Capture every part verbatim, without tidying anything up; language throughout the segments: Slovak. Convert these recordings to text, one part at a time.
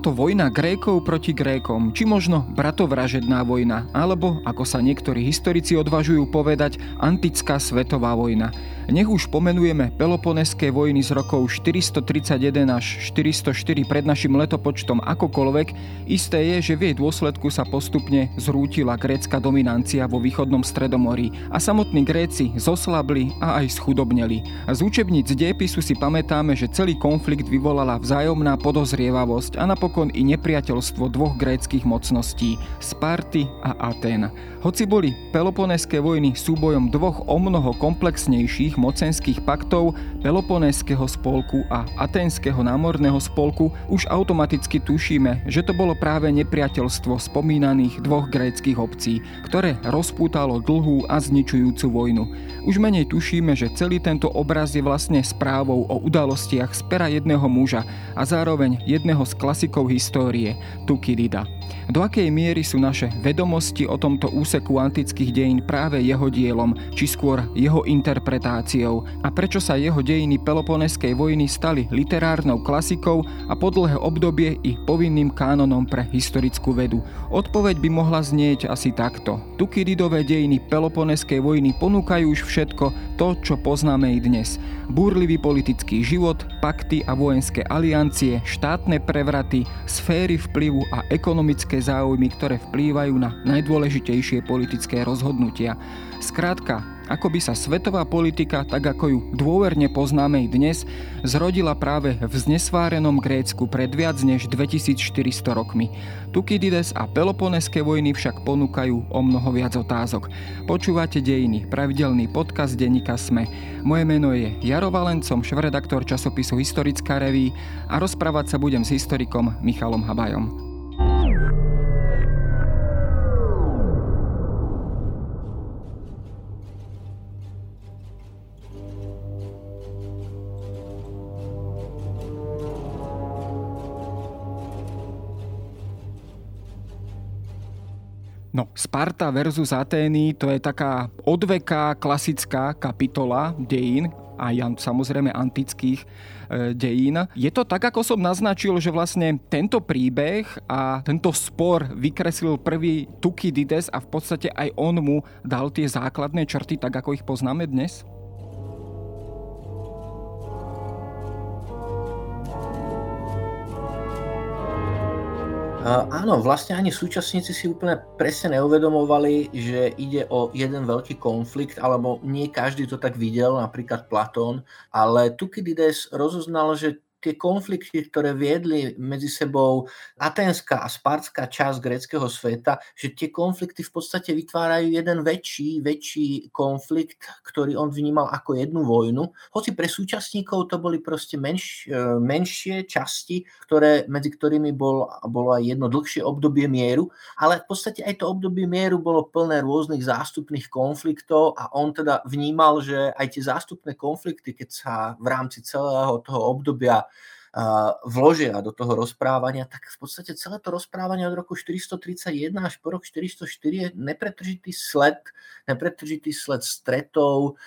to vojna Grékov proti Grékom, či možno bratovražedná vojna, alebo, ako sa niektorí historici odvažujú povedať, antická svetová vojna. Nech už pomenujeme Peloponéské vojny z rokov štyristo tridsaťjeden až štyristo štyri pred našim letopočtom akokoľvek, isté je, že v jej dôsledku sa postupne zrútila grécka dominancia vo východnom Stredomorí a samotní Gréci zoslabli a aj schudobneli. Z učebníc dejepisu si pamätáme, že celý konflikt vyvolala vzájomná podozrievavosť a napokon i nepriateľstvo dvoch gréckych mocností – Sparty a Atén. Hoci boli Peloponéské vojny súbojom dvoch omnoho komplexnejších mocenských paktov, Peloponéského spolku a Aténskeho námorného spolku, už automaticky tušíme, že to bolo práve nepriateľstvo spomínaných dvoch gréckych obcí, ktoré rozpútalo dlhú a zničujúcu vojnu. Už menej tušíme, že celý tento obraz je vlastne správou o udalostiach z pera jedného muža a zároveň jedného z klasikov histórie, Thukydida. Do akej miery sú naše vedomosti o tomto úseku antických dejín práve jeho dielom, či skôr jeho interpretáciou, a prečo sa jeho dejiny Peloponéskej vojny stali literárnou klasikou a po dlhé obdobie i povinným kánonom pre historickú vedu? Odpoveď by mohla znieť asi takto. Thukydidové dejiny Peloponéskej vojny ponúkajú už všetko to, čo poznáme i dnes. Búrlivý politický život, pakty a vojenské aliancie, štátne prevraty, sféry vplyvu a ekonomické záujmy, ktoré vplývajú na najdôležitejšie politické rozhodnutia. Skrátka, ako by sa svetová politika, tak ako ju dôverne poznáme i dnes, zrodila práve v znesvárenom Grécku pred viac než dvetisícštyristo rokmi. Thukydides a Peloponéske vojny však ponúkajú o mnoho viac otázok. Počúvate Dejiny, pravidelný podcast denníka SME. Moje meno je Jaro Valencom, šéfredaktor časopisu Historická reví, a rozprávať sa budem s historikom Michalom Habajom. No, Sparta versus Atény, to je taká odveká klasická kapitola dejín a samozrejme antických dejín. Je to tak, ako som naznačil, že vlastne tento príbeh a tento spor vykreslil prvý Thukydides a v podstate aj on mu dal tie základné črty, tak ako ich poznáme dnes? Uh, áno, vlastne ani súčasníci si úplne presne neuvedomovali, že ide o jeden veľký konflikt, alebo nie každý to tak videl, napríklad Platón, ale Thukydides rozoznal, že tie konflikty, ktoré viedli medzi sebou aténska a spartská časť gréckeho sveta, že tie konflikty v podstate vytvárajú jeden väčší, väčší konflikt, ktorý on vnímal ako jednu vojnu. Hoci pre súčasníkov to boli proste menš, menšie časti, ktoré, medzi ktorými bol, bolo aj jedno dlhšie obdobie mieru, ale v podstate aj to obdobie mieru bolo plné rôznych zástupných konfliktov a on teda vnímal, že aj tie zástupné konflikty, keď sa v rámci celého toho obdobia vložia do toho rozprávania, tak v podstate celé to rozprávanie od roku štyristo tridsaťjeden až po rok štyristo štyri je nepretržitý sled, nepretržitý sled stretov,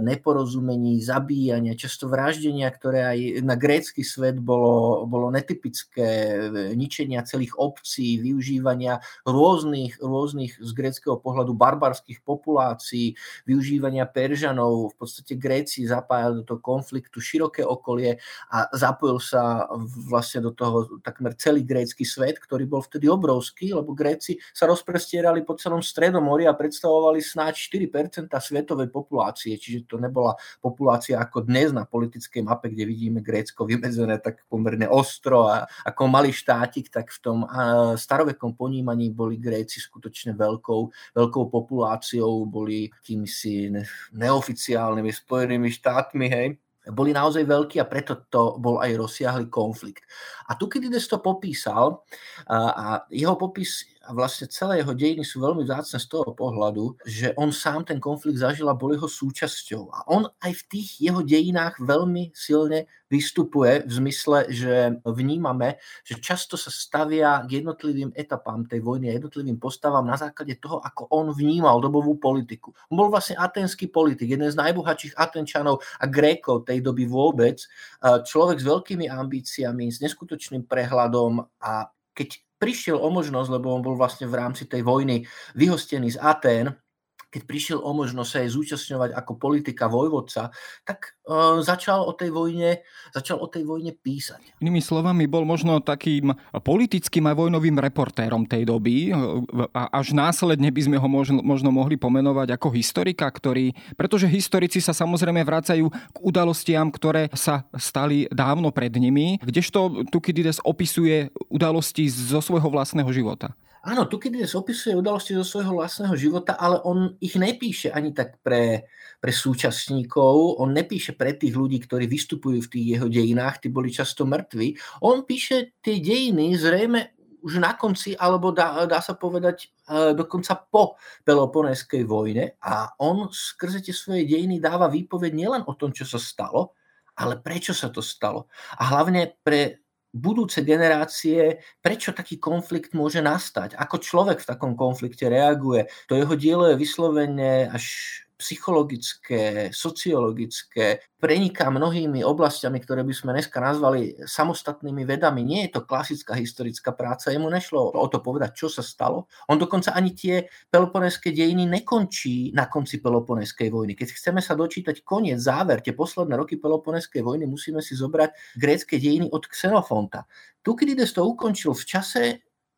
neporozumení, zabíjania, často vraždenia, ktoré aj na grécky svet bolo, bolo netypické, ničenia celých obcí, využívania rôznych, rôznych z gréckeho pohľadu barbarských populácií, využívania Peržanov. V podstate Gréci zapájali do toho konfliktu široké okolie a zapojili sa vlastne do toho takmer celý grécky svet, ktorý bol vtedy obrovský, lebo Gréci sa rozprestierali po celom Stredomori a predstavovali snáď štyri percentá svetovej populácie, čiže to nebola populácia ako dnes na politickej mape, kde vidíme Grécko vymedzené tak pomerne ostro a ako malý štátik, tak v tom starovekom ponímaní boli Gréci skutočne veľkou, veľkou populáciou, boli týmisi neoficiálnymi Spojenými štátmi, hej. Boli naozaj veľkí a preto to bol aj rozsiahly konflikt. A Thukydides to popísal a jeho popis a vlastne celé jeho dejiny sú veľmi vzácne z toho pohľadu, že on sám ten konflikt zažil a bol jeho súčasťou. A on aj v tých jeho dejinách veľmi silne vystupuje v zmysle, že vnímame, že často sa stavia k jednotlivým etapám tej vojny a jednotlivým postavám na základe toho, ako on vnímal dobovú politiku. On bol vlastne aténsky politik, jeden z najbohatších Atenčanov a Grékov tej doby vôbec, človek s veľkými ambíciami, s neskutočným prehľadom, a keď prišiel o možnosť, lebo on bol vlastne v rámci tej vojny vyhostený z Atén, keď prišiel o možnosť sa jej zúčastňovať ako politika vojvodca, tak e, začal, o tej vojne, začal o tej vojne písať. Inými slovami, bol možno takým politickým a vojnovým reportérom tej doby a až následne by sme ho možno, možno mohli pomenovať ako historika, ktorý, pretože historici sa samozrejme vracajú k udalostiam, ktoré sa stali dávno pred nimi, kdežto Thukydides opisuje udalosti zo svojho vlastného života. Áno, Thukydides opisuje udalosti zo svojho vlastného života, ale on ich nepíše ani tak pre, pre súčasníkov, on nepíše pre tých ľudí, ktorí vystupujú v tých jeho dejinách, tí boli často mŕtvi. On píše tie dejiny zrejme už na konci, alebo dá, dá sa povedať dokonca po Peloponéskej vojne, a on skrze tie svoje dejiny dáva výpoveď nielen o tom, čo sa stalo, ale prečo sa to stalo. A hlavne pre budúce generácie, prečo taký konflikt môže nastať, ako človek v takom konflikte reaguje. To jeho dielo je vyslovene až psychologické, sociologické, preniká mnohými oblastiami, ktoré by sme dneska nazvali samostatnými vedami. Nie je to klasická historická práca, jemu nešlo o to povedať, čo sa stalo. On dokonca ani tie peloponéske dejiny nekončí na konci Peloponéskej vojny. Keď chceme sa dočítať koniec, záver, tie posledné roky Peloponéskej vojny, musíme si zobrať grécke dejiny od Xenofonta. Thukydides to ukončil v čase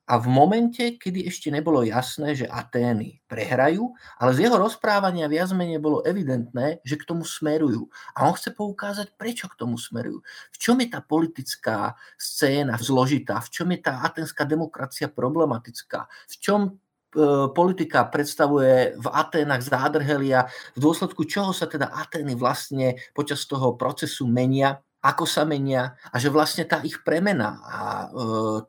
a v momente, kedy ešte nebolo jasné, že Atény prehrajú, ale z jeho rozprávania viac menej bolo evidentné, že k tomu smerujú. A on chce poukázať, prečo k tomu smerujú. V čom je tá politická scéna zložitá, v čom je tá atenská demokracia problematická, v čom politika predstavuje v Aténach zádrhelia, v dôsledku čoho sa teda Atény vlastne počas toho procesu menia, ako sa menia, a že vlastne tá ich premena a e,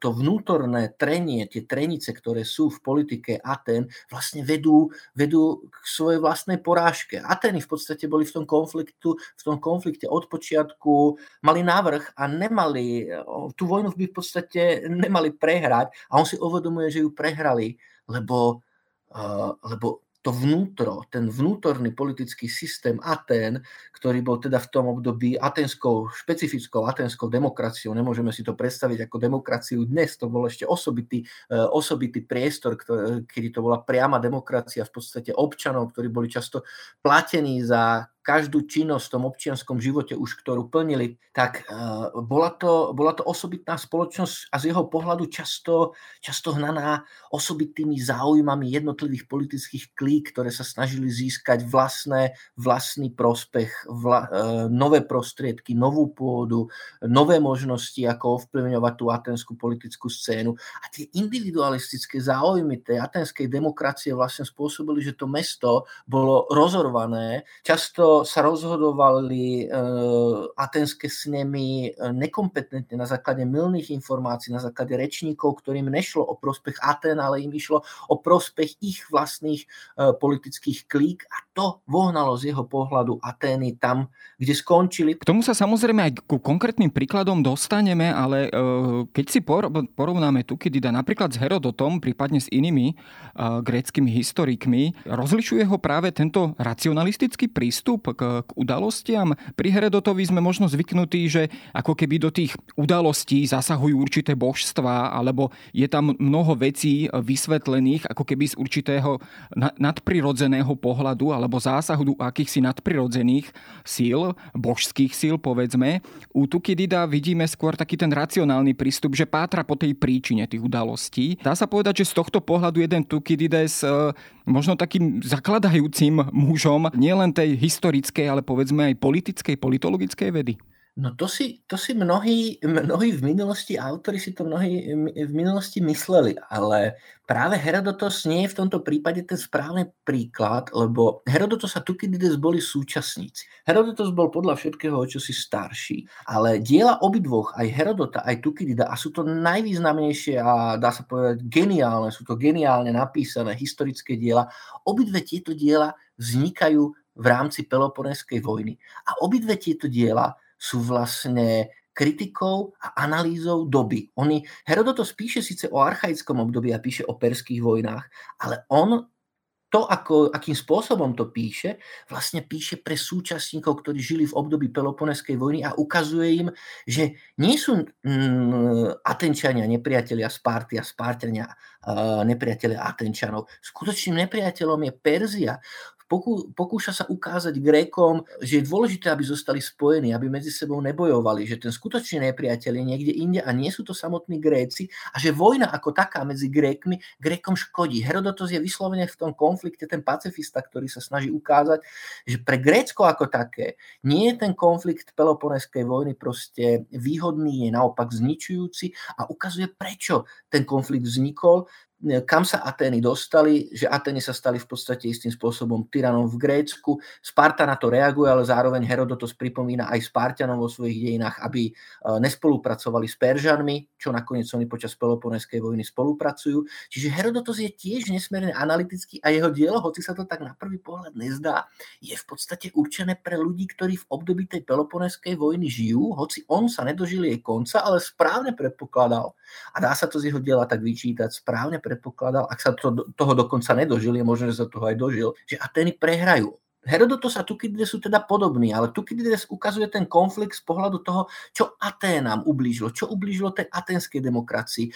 to vnútorné trenie, tie trenice, ktoré sú v politike Atén, vlastne vedú, vedú k svojej vlastnej porážke. Atény v podstate boli v tom konfliktu, v tom konflikte od počiatku, mali návrh a nemali, tú vojnu by v podstate nemali prehrať, a on si uvedomuje, že ju prehrali, lebo, e, lebo to vnútro, ten vnútorný politický systém Atén, ktorý bol teda v tom období aténskou, špecifickou aténskou demokraciou, nemôžeme si to predstaviť ako demokraciu dnes, to bol ešte osobitý, osobitý priestor, ktorý, kedy to bola priama demokracia v podstate občanov, ktorí boli často platení za každú činnosť v tom občianskom živote už, ktorú plnili, tak uh, bola, to, bola to osobitná spoločnosť a z jeho pohľadu často, často hnaná osobitými záujmami jednotlivých politických klík, ktoré sa snažili získať vlastné, vlastný prospech, vla, uh, nové prostriedky, novú pôdu, nové možnosti, ako ovplyvňovať tú aténsku politickú scénu. A tie individualistické záujmy tej aténskej demokracie vlastne spôsobili, že to mesto bolo rozorvané, často sa rozhodovali e, aténske snemy nekompetentne na základe mylných informácií, na základe rečníkov, ktorým nešlo o prospech Atén, ale im išlo o prospech ich vlastných e, politických klík, a to vohnalo z jeho pohľadu Atény tam, kde skončili. K tomu sa samozrejme aj ku konkrétnym príkladom dostaneme, ale e, keď si porovnáme Thukydida napríklad s Herodotom, prípadne s inými e, gréckymi historikmi, rozlišuje ho práve tento racionalistický prístup k udalostiam. Pri Herodotovi sme možno zvyknutí, že ako keby do tých udalostí zasahujú určité božstvá, alebo je tam mnoho vecí vysvetlených ako keby z určitého nadprirodzeného pohľadu alebo zásahu do akýchsi nadprirodzených síl, božských síl, povedzme. U Thukydida vidíme skôr taký ten racionálny prístup, že pátra po tej príčine tých udalostí. Dá sa povedať, že z tohto pohľadu jeden Thukydides možno takým zakladajúcim mužom nielen tej historickej, ale povedzme aj politickej, politologickej vedy. No to si, to si mnohí, mnohí v minulosti, autori si to mnohí v minulosti mysleli, ale práve Herodotos nie je v tomto prípade ten správny príklad, lebo Herodotos a Thukydides boli súčasníci. Herodotos bol podľa všetkého o čosi starší, ale diela obidvoch, aj Herodota, aj Thukydida, a sú to najvýznamnejšie a dá sa povedať geniálne, sú to geniálne napísané historické diela, obidve tieto diela vznikajú v rámci Peloponeskej vojny. A obidve tieto diela sú vlastne kritikou a analýzou doby. Oni, Herodotos píše síce o archaickom období a píše o perských vojnách, ale on to, ako, akým spôsobom to píše, vlastne píše pre súčasníkov, ktorí žili v období Peloponeskej vojny a ukazuje im, že nie sú mm, Atenčania nepriatelia Sparty a Spartania uh, nepriatelia Atenčanov. Skutočným nepriateľom je Perzia. Pokúša sa ukázať Grékom, že je dôležité, aby zostali spojení, aby medzi sebou nebojovali, že ten skutočný nepriateľ je niekde inde a nie sú to samotní Gréci a že vojna ako taká medzi Grékmi Grékom škodí. Herodotos je vyslovene v tom konflikte ten pacifista, ktorý sa snaží ukázať, že pre Grécko ako také nie je ten konflikt Peloponeskej vojny proste výhodný, je naopak zničujúci a ukazuje, prečo ten konflikt vznikol, kam sa Atény dostali, že Atény sa stali v podstate istým spôsobom tyranom v Grécku. Sparta na to reaguje, ale zároveň Herodotos pripomína aj Spartanom vo svojich dejinách, aby nespolupracovali s Peržanmi, čo nakoniec oni počas Peloponeskej vojny spolupracujú. Čiže Herodotos je tiež nesmierne analytický a jeho dielo, hoci sa to tak na prvý pohľad nezdá, je v podstate určené pre ľudí, ktorí v období tej Peloponeskej vojny žijú, hoci on sa nedožil jej konca, ale správne predpokladal. A dá sa to z jeho diela tak vyčítať, správne predpokladal. predpokladal, ak sa to, toho dokonca nedožil, je možné, že sa toho aj dožil, že Atény prehrajú. Herodotos a Thukydides sú teda podobní, ale Thukydides ukazuje ten konflikt z pohľadu toho, čo Aténam ublížilo, čo ublížilo tej aténskej demokracii.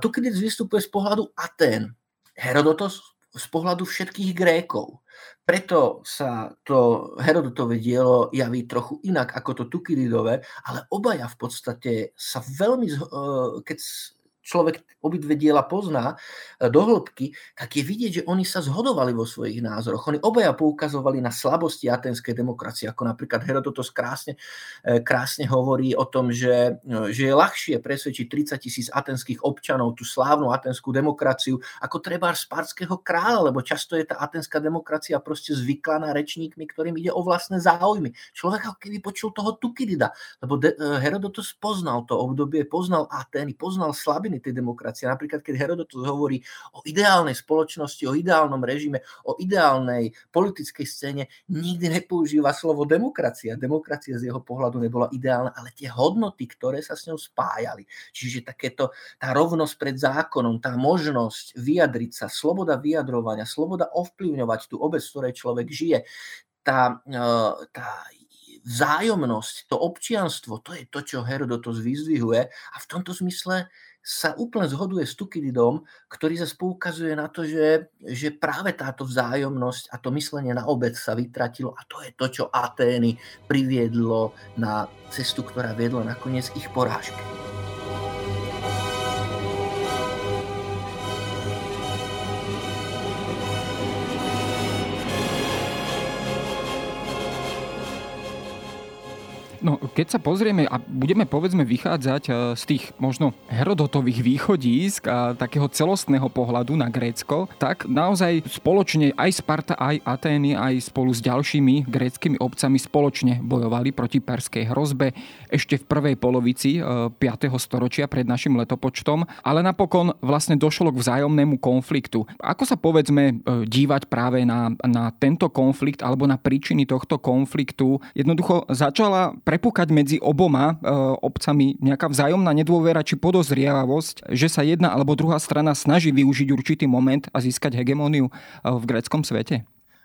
Thukydides vystupuje z pohľadu Atén, Herodotos z pohľadu všetkých Grékov. Preto sa to Herodotové dielo javí trochu inak ako to Thukydidové, ale obaja v podstate sa veľmi, keď človek obidve diela pozná do hĺbky, tak je vidieť, že oni sa zhodovali vo svojich názoroch. Oni obaja poukazovali na slabosti aténskej demokracie, ako napríklad Herodotos krásne, krásne hovorí o tom, že, že je ľahšie presvedčiť tridsať tisíc aténskych občanov tú slávnu aténskú demokraciu ako trebár spartského kráľa, lebo často je tá aténská demokracia proste zvyklaná rečníkmi, ktorým ide o vlastné záujmy. Človek ako keby počul toho Thukydida, lebo Herodotos poznal to obdobie, poznal Atény, poznal slabiny tej demokracie. Napríklad, keď Herodotos hovorí o ideálnej spoločnosti, o ideálnom režime, o ideálnej politickej scéne, nikdy nepoužíva slovo demokracia. Demokracia z jeho pohľadu nebola ideálna, ale tie hodnoty, ktoré sa s ňou spájali. Čiže takéto tá rovnosť pred zákonom, tá možnosť vyjadriť sa, sloboda vyjadrovania, sloboda ovplyvňovať tú obec, v ktorej človek žije, tá, tá vzájomnosť, to občianstvo, to je to, čo Herodotos vyzdvihuje a v tomto zmysle sa úplne zhoduje s Thukydidom, ktorý zase poukazuje na to, že, že práve táto vzájomnosť a to myslenie na obec sa vytratilo a to je to, čo Atény priviedlo na cestu, ktorá viedla nakoniec ich porážke. No, keď sa pozrieme a budeme povedzme vychádzať z tých možno Herodotových východísk a takého celostného pohľadu na Grécko, tak naozaj spoločne aj Sparta, aj Atény, aj spolu s ďalšími gréckymi obcami spoločne bojovali proti perskej hrozbe ešte v prvej polovici piateho storočia pred našim letopočtom, ale napokon vlastne došlo k vzájomnému konfliktu. Ako sa povedzme dívať práve na, na tento konflikt alebo na príčiny tohto konfliktu? Jednoducho začala prepúkať medzi oboma e, obcami nejaká vzájomná nedôvera či podozrievavosť, že sa jedna alebo druhá strana snaží využiť určitý moment a získať hegemóniu e, v gréckom svete?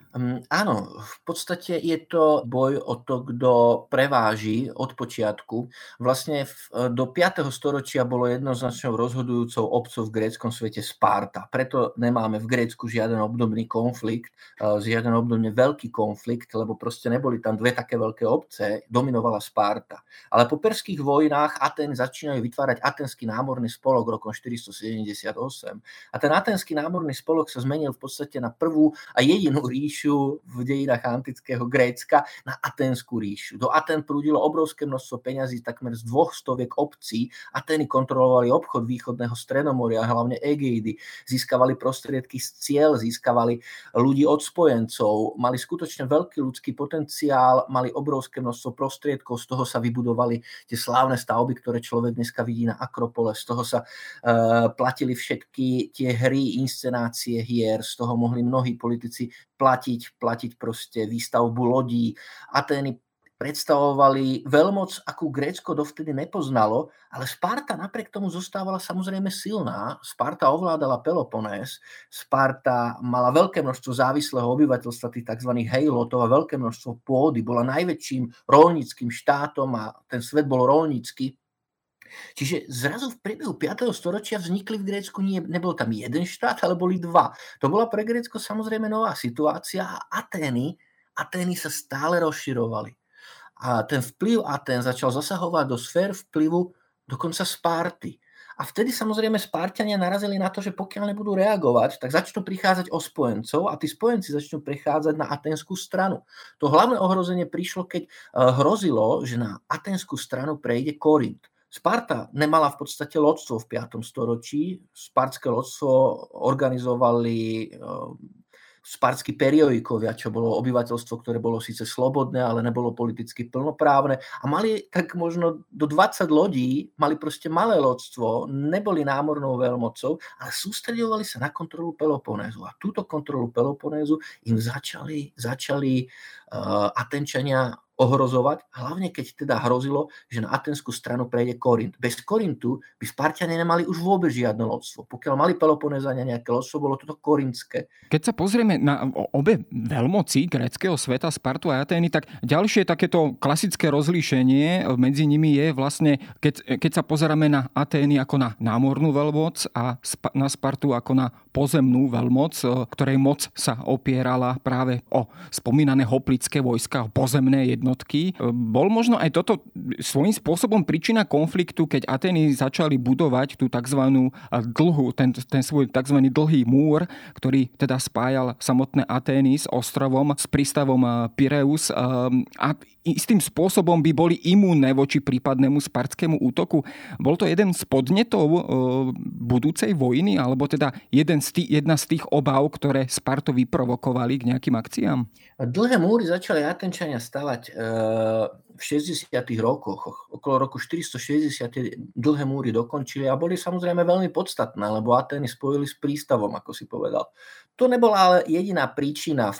Um, áno, v podstate je to boj o to, kto preváži od počiatku. Vlastne v, do piateho storočia bolo jednoznačnou rozhodujúcou obcov v gréckom svete Sparta. Preto nemáme v Grécku žiaden obdobný konflikt, e, žiaden obdobne veľký konflikt, lebo proste neboli tam dve také veľké obce, dominovala Sparta. Ale po perských vojnách Atény začínajú vytvárať Aténsky námorný spolok rokom štyristosedemdesiatosem. A ten Aténsky námorný spolok sa zmenil v podstate na prvú a jedinú ríšu ríšu v dejinách antického Grécka na Aténskú ríšu. Do Atén prúdilo obrovské množstvo peňazí takmer z dvoch stoviek obcí. Atény kontrolovali obchod východného Stredomoria, hlavne Egeidy. Získavali prostriedky z ciel, získavali ľudí od spojencov, mali skutočne veľký ľudský potenciál, mali obrovské množstvo prostriedkov, z toho sa vybudovali tie slávne stavby, ktoré človek dneska vidí na Akropole, z toho sa uh, platili všetky tie hry, inscenácie hier, z toho mohli mnohí politici platiť, platiť proste výstavbu lodí. Atény predstavovali veľmoc, akú Grécko dovtedy nepoznalo, ale Sparta napriek tomu zostávala samozrejme silná. Sparta ovládala Peloponés, Sparta mala veľké množstvo závislého obyvateľstva, tých tzv. Hejlotov, a veľké množstvo pôdy, bola najväčším roľníckym štátom a ten svet bol roľnícky. Čiže zrazu v priebehu piateho storočia vznikli v Grécku, nie, nebol tam jeden štát, ale boli dva. To bola pre Grécko samozrejme nová situácia a Atény, Atény sa stále rozširovali. A ten vplyv Atén začal zasahovať do sfér vplyvu dokonca Sparty. A vtedy samozrejme Spartania narazili na to, že pokiaľ nebudú reagovať, tak začnú prichádzať o spojencov a tí spojenci začnú prechádzať na aténskú stranu. To hlavné ohrozenie prišlo, keď hrozilo, že na aténskú stranu prejde Korint. Sparta nemala v podstate lodstvo v piatom storočí. Spartské lodstvo organizovali spartskí perioikovia, čo bolo obyvateľstvo, ktoré bolo síce slobodné, ale nebolo politicky plnoprávne. A mali tak možno do dvadsať lodí, mali proste malé lodstvo, neboli námornou veľmocou, ale sústredovali sa na kontrolu Peloponézu. A túto kontrolu Peloponézu im začali, začali uh, Atenčania ohrozovať, hlavne keď teda hrozilo, že na aténskú stranu prejde Korint. Bez Korintu by Spartania nemali už vôbec žiadne lodstvo. Pokiaľ mali Peloponézania nejaké lodstvo, bolo toto korintské. Keď sa pozrieme na obe veľmoci gréckeho sveta, Spartu a Atény, tak ďalšie takéto klasické rozlíšenie medzi nimi je vlastne, keď, keď sa pozeráme na Atény ako na námornú veľmoc a spa, na Spartu ako na pozemnú veľmoc, ktorej moc sa opierala práve o spomínané hoplické vojska, pozemné jedno. Bol možno aj toto svojím spôsobom príčina konfliktu, keď Atény začali budovať tú takzvanú dlhú, ten, ten svoj takzvaný dlhý múr, ktorý teda spájal samotné Atény s ostrovom, s prístavom Pireus, a istým spôsobom by boli imúnne voči prípadnému spartskému útoku. Bol to jeden z podnetov budúcej vojny, alebo teda jeden z tý, jedna z tých obáv, ktoré Spartovi provokovali k nejakým akciám? Dlhé múry začali Atenčania stavať v šesťdesiatych rokoch. Okolo roku štyristošesťdesiat dlhé múry dokončili a boli samozrejme veľmi podstatné, lebo Atény spojili s prístavom, ako si povedal. To nebola ale jediná príčina,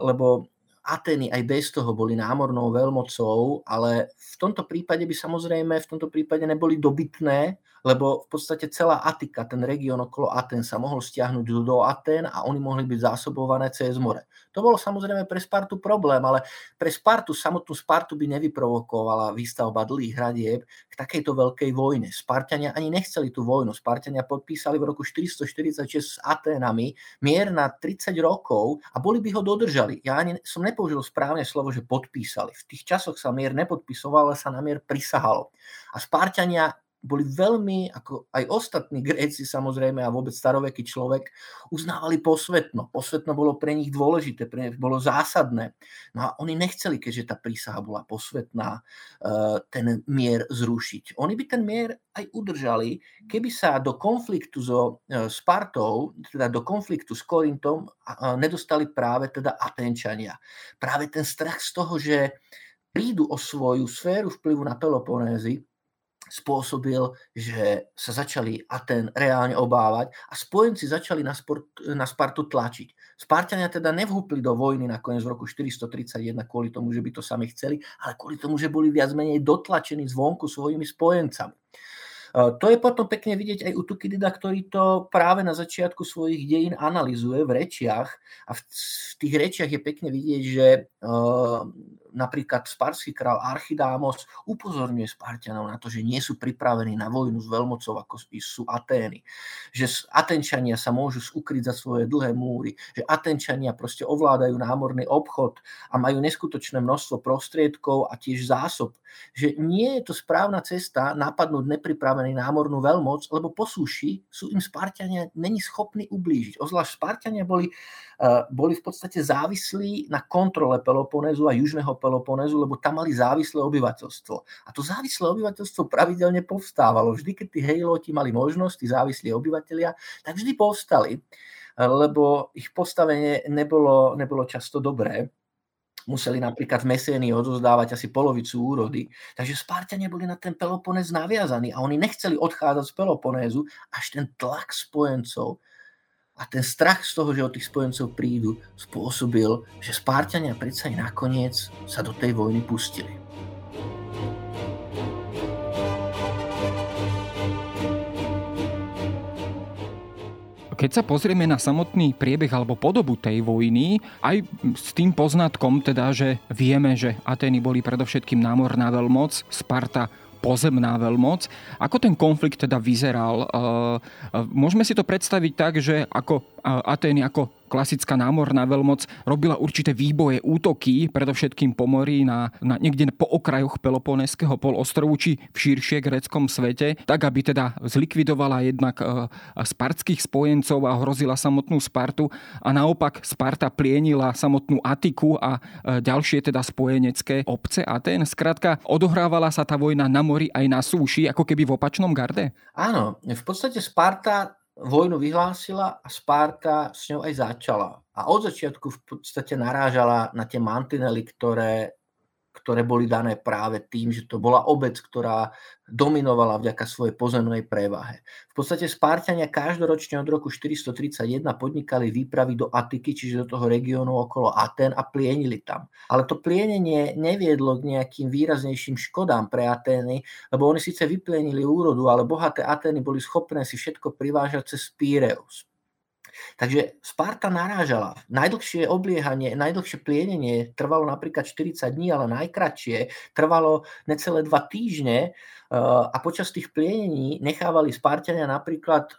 lebo Atény aj bez toho boli námornou veľmocou, ale v tomto prípade by samozrejme v tomto prípade neboli dobytné, lebo v podstate celá Atika, ten región okolo Atén, sa mohol stiahnuť do Atén a oni mohli byť zásobované cez more. To bolo samozrejme pre Spartu problém, ale pre Spartu, samotnú Spartu by nevyprovokovala výstavba dlhých hradieb k takejto veľkej vojne. Spartania ani nechceli tú vojnu. Spartania podpísali v roku štyristoštyridsaťšesť s Aténami mier na tridsať rokov a boli by ho dodržali. Ja ani som ne použil správne slovo, že podpísali. V tých časoch sa mier nepodpisoval, ale sa na mier prisahalo. A Spartania boli veľmi, ako aj ostatní Gréci samozrejme a vôbec staroveký človek, uznávali posvetno. Posvetno bolo pre nich dôležité, pre nich bolo zásadné. No a oni nechceli, keďže tá prísaha bola posvetná, ten mier zrušiť. Oni by ten mier aj udržali, keby sa do konfliktu so Spartou, teda do konfliktu s Korintom, nedostali práve teda Aténčania. Práve ten strach z toho, že prídu o svoju sféru vplyvu na Peloponézy, spôsobil, že sa začali Atén reálne obávať a spojenci začali na, sport, na Spartu tlačiť. Spartania teda nevhúpli do vojny nakoniec v roku štyristotridsaťjeden kvôli tomu, že by to sami chceli, ale kvôli tomu, že boli viac menej dotlačení zvonku svojimi spojencami. To je potom pekne vidieť aj u Thukydida, ktorý to práve na začiatku svojich dejín analyzuje v rečiach. A v tých rečiach je pekne vidieť, že napríklad sparský král Archidámos upozorňuje Spartianov na to, že nie sú pripravení na vojnu s veľmocou, ako sú Atény. Že Atenčania sa môžu ukryť za svoje dlhé múry, že Atenčania proste ovládajú námorný obchod a majú neskutočné množstvo prostriedkov a tiež zásob. Že nie je to správna cesta napadnúť nepripravený námornú veľmoc, lebo po súši sú im Spartiania není schopní ublížiť. Ozvlášť Spartiania boli, boli v podstate závislí na kontrole Peloponézu a južného Peloponézu, lebo tam mali závislé obyvateľstvo. A to závislé obyvateľstvo pravidelne povstávalo. Vždy, keď tí hejloti mali možnosť, tí závislí obyvateľia, tak vždy povstali, lebo ich postavenie nebolo, nebolo často dobré. Museli napríklad v Mesénii odozdávať asi polovicu úrody. Takže Sparťania boli na ten Peloponés naviazaní a oni nechceli odchádzať z Peloponézu, až ten tlak spojencov a ten strach z toho, že od tých spojencov prídu, spôsobil, že Sparťania predsa aj nakoniec sa do tej vojny pustili. Keď sa pozrieme na samotný priebeh alebo podobu tej vojny, aj s tým poznatkom, teda, že vieme, že Atény boli predovšetkým námorná veľmoc, Sparta pozemná veľmoc. Ako ten konflikt teda vyzeral? Môžeme si to predstaviť tak, že ako Atény, ako klasická námorná veľmoc robila určité výboje, útoky, predovšetkým po mori, na, na, niekde po okrajoch Peloponézskeho polostrovu, či v širšie gréckom svete, tak aby teda zlikvidovala jednak e, spartských spojencov a hrozila samotnú Spartu a naopak Sparta plienila samotnú Atiku a e, ďalšie teda spojenecké obce Atén. Skrátka, odohrávala sa tá vojna na mori aj na súši, ako keby v opačnom garde? Áno, v podstate Sparta vojnu vyhlásila a Sparta s ňou aj začala. A od začiatku v podstate narážala na tie mantinely, ktoré, ktoré boli dané práve tým, že to bola obec, ktorá dominovala vďaka svojej pozemnej prevahe. V podstate Spartania každoročne od roku štyri tridsaťjeden podnikali výpravy do Atiky, čiže do toho regiónu okolo Atén a plienili tam. Ale to plienenie neviedlo k nejakým výraznejším škodám pre Atény, lebo oni síce vyplienili úrodu, ale bohaté Atény boli schopné si všetko privážať cez Píreus. Takže Sparta narážala. Najdlhšie obliehanie, najdlhšie plienenie trvalo napríklad štyridsať dní, ale najkratšie trvalo necelé dva týždne a počas tých plienení nechávali Spartania napríklad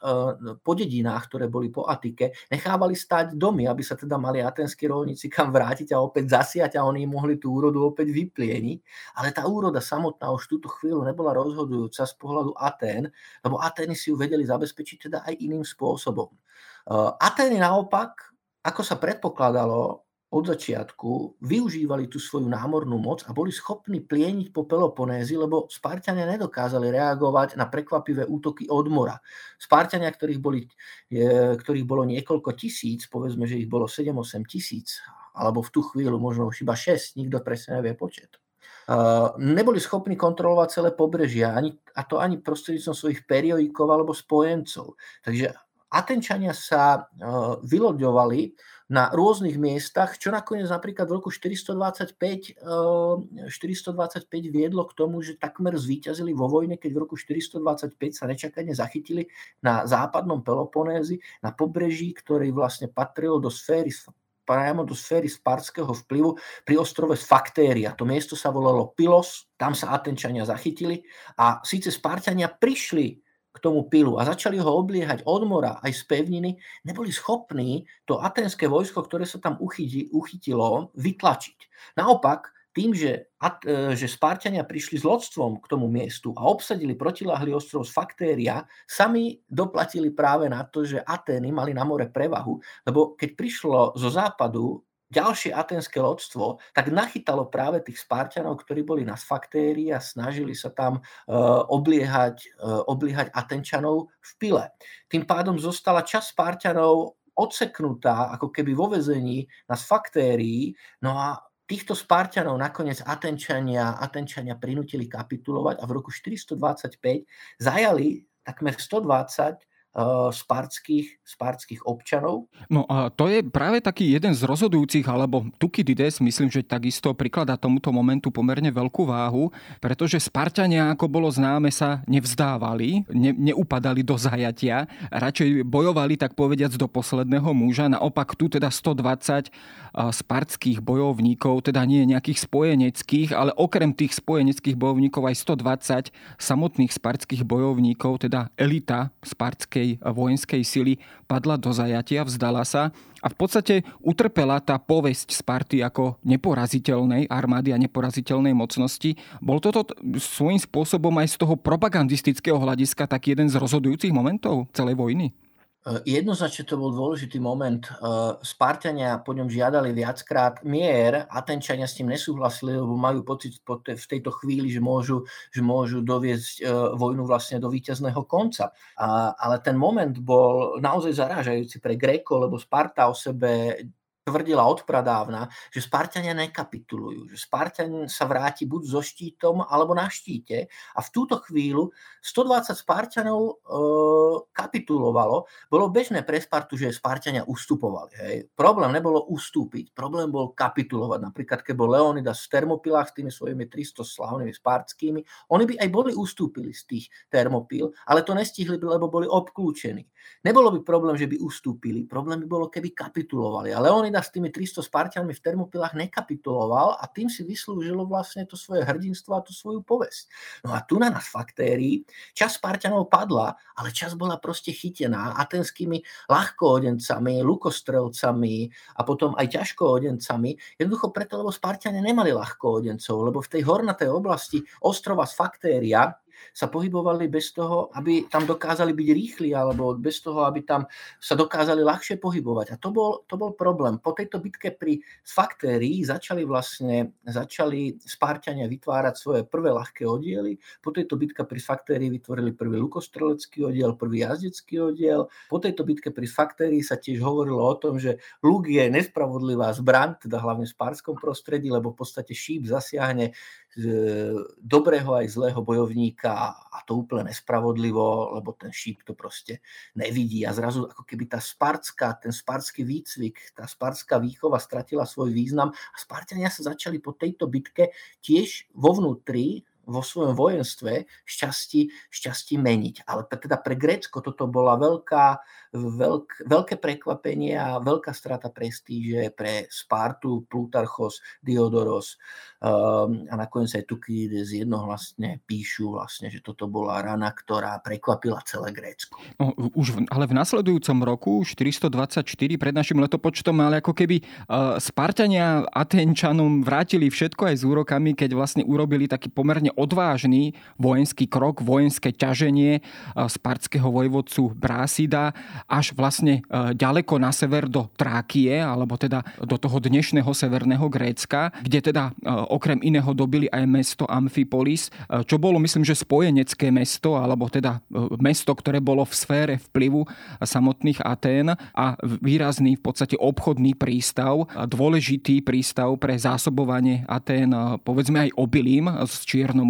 po dedinách, ktoré boli po Atike, nechávali stáť domy, aby sa teda mali aténski roľníci kam vrátiť a opäť zasiať a oni mohli tú úrodu opäť vyplieniť. Ale tá úroda samotná už túto chvíľu nebola rozhodujúca z pohľadu Atén, lebo Atény si ju vedeli zabezpečiť teda aj iným spôsobom. Atény naopak, ako sa predpokladalo od začiatku, využívali tú svoju námornú moc a boli schopní plieniť po Peloponézi, lebo Spartania nedokázali reagovať na prekvapivé útoky od mora. Spartania, ktorých, boli, ktorých bolo niekoľko tisíc, povedzme, že ich bolo sedem až osem tisíc, alebo v tú chvíľu možno iba šesť, nikto presne nevie počet. Uh, neboli schopní kontrolovať celé pobrežia, ani, a to ani prostredníctvom svojich periodíkov alebo spojencov. Takže Atenčania sa vyloďovali na rôznych miestach, čo nakoniec napríklad v roku štyristodvadsaťpäť viedlo k tomu, že takmer zvíťazili vo vojne, keď v roku štyristodvadsaťpäť sa nečakane zachytili na západnom Peloponézi, na pobreží, ktorý vlastne patril do sféry priamo do sféry spartského vplyvu pri ostrove Sfaktéria. To miesto sa volalo Pylos, tam sa Atenčania zachytili a síce Spartania prišli k tomu Pylu a začali ho obliehať od mora aj z pevniny, neboli schopní to aténske vojsko, ktoré sa tam uchyti, uchytilo, vytlačiť. Naopak, tým, že, že Spartania prišli s lodstvom k tomu miestu a obsadili protiláhlý ostrov Sfaktéria, sami doplatili práve na to, že Atény mali na more prevahu, lebo keď prišlo zo západu ďalšie aténske lodstvo, tak nachytalo práve tých Sparťanov, ktorí boli na Sfaktérii a snažili sa tam e, obliehať, e, obliehať Atenčanov v Pyle. Tým pádom zostala časť Sparťanov odseknutá, ako keby vo väzení na Sfaktérii. No a týchto Sparťanov nakoniec Atenčania, Atenčania prinútili kapitulovať a v roku štyristodvadsaťpäť zajali takmer stodvadsať spartských, spartských občanov. No a to je práve taký jeden z rozhodujúcich, alebo Tukydides, myslím, že takisto prikladá tomuto momentu pomerne veľkú váhu, pretože Spartania, ako bolo známe, sa nevzdávali, ne, neupadali do zajatia, radšej bojovali, tak povediac, do posledného muža. Naopak tu teda stodvadsať spartských bojovníkov, teda nie nejakých spojeneckých, ale okrem tých spojeneckých bojovníkov aj stodvadsať samotných spartských bojovníkov, teda elita spartskej vojenskej sily padla do zajatia, vzdala sa a v podstate utrpela tá povesť Sparty ako neporaziteľnej armády a neporaziteľnej mocnosti. Bol toto svojím spôsobom aj z toho propagandistického hľadiska tak jeden z rozhodujúcich momentov celej vojny? Jednoznačne to bol dôležitý moment. Spartania po ňom žiadali viackrát mier, Atenčania s tým nesúhlasili, lebo majú pocit v tejto chvíli, že môžu, že môžu doviesť vojnu vlastne do víťazného konca. A, ale ten moment bol naozaj zarážajúci pre Grékov, lebo Sparta o sebe tvrdila odpradávna, že Spartania nekapitulujú, že Spartan sa vráti buď so štítom, alebo na štíte. A v túto chvíľu stodvadsať Spartanov e, kapitulovalo. Bolo bežné pre Spartu, že Spartania ustupovali. Hej. Problém nebolo ustúpiť, problém bol kapitulovať. Napríklad, keď bol Leonidas v Termopilách s tými svojimi tristo slávnymi spartskými, oni by aj boli ustúpili z tých Termopil, ale to nestihli, lebo boli obklúčení. Nebolo by problém, že by ustúpili, problém by bolo, keby kapitulovali. A Leonidas s tými tristo Spartianmi v Termopilách nekapituloval a tým si vyslúžilo vlastne to svoje hrdinstvo a tú svoju povesť. No a tu na nás faktérii časť Spartianov padla, ale časť bola proste chytená atenskými ľahkoodencami, lukostrelcami a potom aj ťažkoodencami. Jednoducho preto, lebo Spartiane nemali ľahkoodencov, lebo v tej hornatej oblasti ostrova z faktéria sa pohybovali bez toho, aby tam dokázali byť rýchli, alebo bez toho, aby tam sa dokázali ľahšie pohybovať. A to bol, to bol problém. Po tejto bitke pri Sfaktérii začali vlastne, začali Spartania vytvárať svoje prvé ľahké oddiely. Po tejto bitke pri Sfaktérii vytvorili prvý lukostrelecký oddiel, prvý jazdecký oddiel. Po tejto bitke pri Sfaktérii sa tiež hovorilo o tom, že luk je nespravodlivá zbraň, teda hlavne v spárskom prostredí, lebo v podstate šíp zasiahne dobrého aj zlého bojovníka a to úplne nespravodlivo, lebo ten šíp to proste nevidí a zrazu ako keby tá spartská, ten spartský výcvik, tá spartská výchova stratila svoj význam a Spartania sa začali po tejto bitke tiež vo vnútri vo svojom vojenstve šťastí, šťastí meniť. Ale teda pre Grécko toto bola veľká, veľk, veľké prekvapenie a veľká strata prestíže pre Spartu, Plutarchos, Diodoros um, a nakoniec aj Tukydides jednohlasne píšu vlastne, že toto bola rana, ktorá prekvapila celé Grécko. No, už v, ale v nasledujúcom roku, štyristo dvadsaťštyri pred našim letopočtom, ale ako keby uh, Spartania Atenčanom vrátili všetko aj s úrokami, keď vlastne urobili taký pomerne odvážny vojenský krok, vojenské ťaženie spartského vojvodcu Brásida až vlastne ďaleko na sever do Trákie, alebo teda do toho dnešného severného Grécka, kde teda okrem iného dobili aj mesto Amfipolis, čo bolo, myslím, že spojenecké mesto, alebo teda mesto, ktoré bolo v sfére vplyvu samotných Atén a výrazný v podstate obchodný prístav, dôležitý prístav pre zásobovanie Atén, povedzme aj obilím z Čiernomoria.